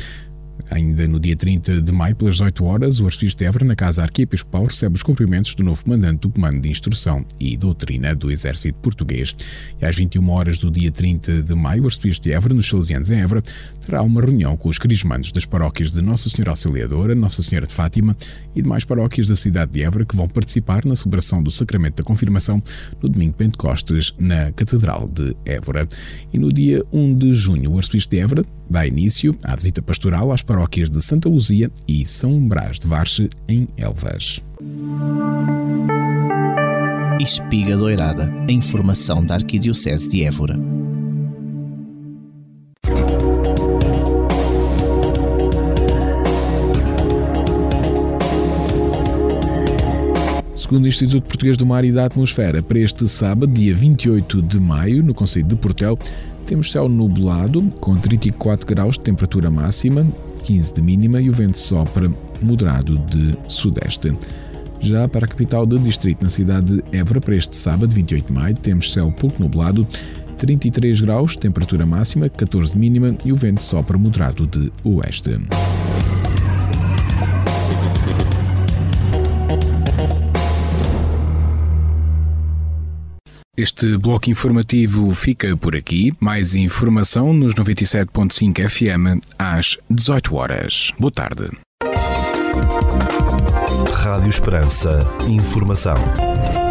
Ainda no dia 30 de maio, pelas 18h, o arcebispo de Évora, na Casa Arquiepiscopal, recebe os cumprimentos do novo comandante do Comando de Instrução e Doutrina do Exército Português. E às 21h do dia 30 de maio, o arcebispo de Évora, nos Salesianos em Évora, terá uma reunião com os crismandos das paróquias de Nossa Senhora Auxiliadora, Nossa Senhora de Fátima e demais paróquias da cidade de Évora que vão participar na celebração do Sacramento da Confirmação no domingo de Pentecostes, na Catedral de Évora. E no dia 1 de junho, o arcebispo de Évora dá início à visita pastoral às paróquias de Santa Luzia e São Brás de Varche, em Elvas. Espiga Doirada, a informação da Arquidiocese de Évora. Segundo o Instituto Português do Mar e da Atmosfera, para este sábado, dia 28 de maio, no concelho de Portel, temos céu nublado, com 34 graus de temperatura máxima, 15 de mínima e o vento sopra moderado de sudeste. Já para a capital do distrito, na cidade de Évora, para este sábado, 28 de maio, temos céu pouco nublado, 33 graus, temperatura máxima, 14 de mínima e o vento sopra moderado de oeste. Este bloco informativo fica por aqui. Mais informação nos 97.5 FM às 18h. Boa tarde. Rádio Esperança. Informação.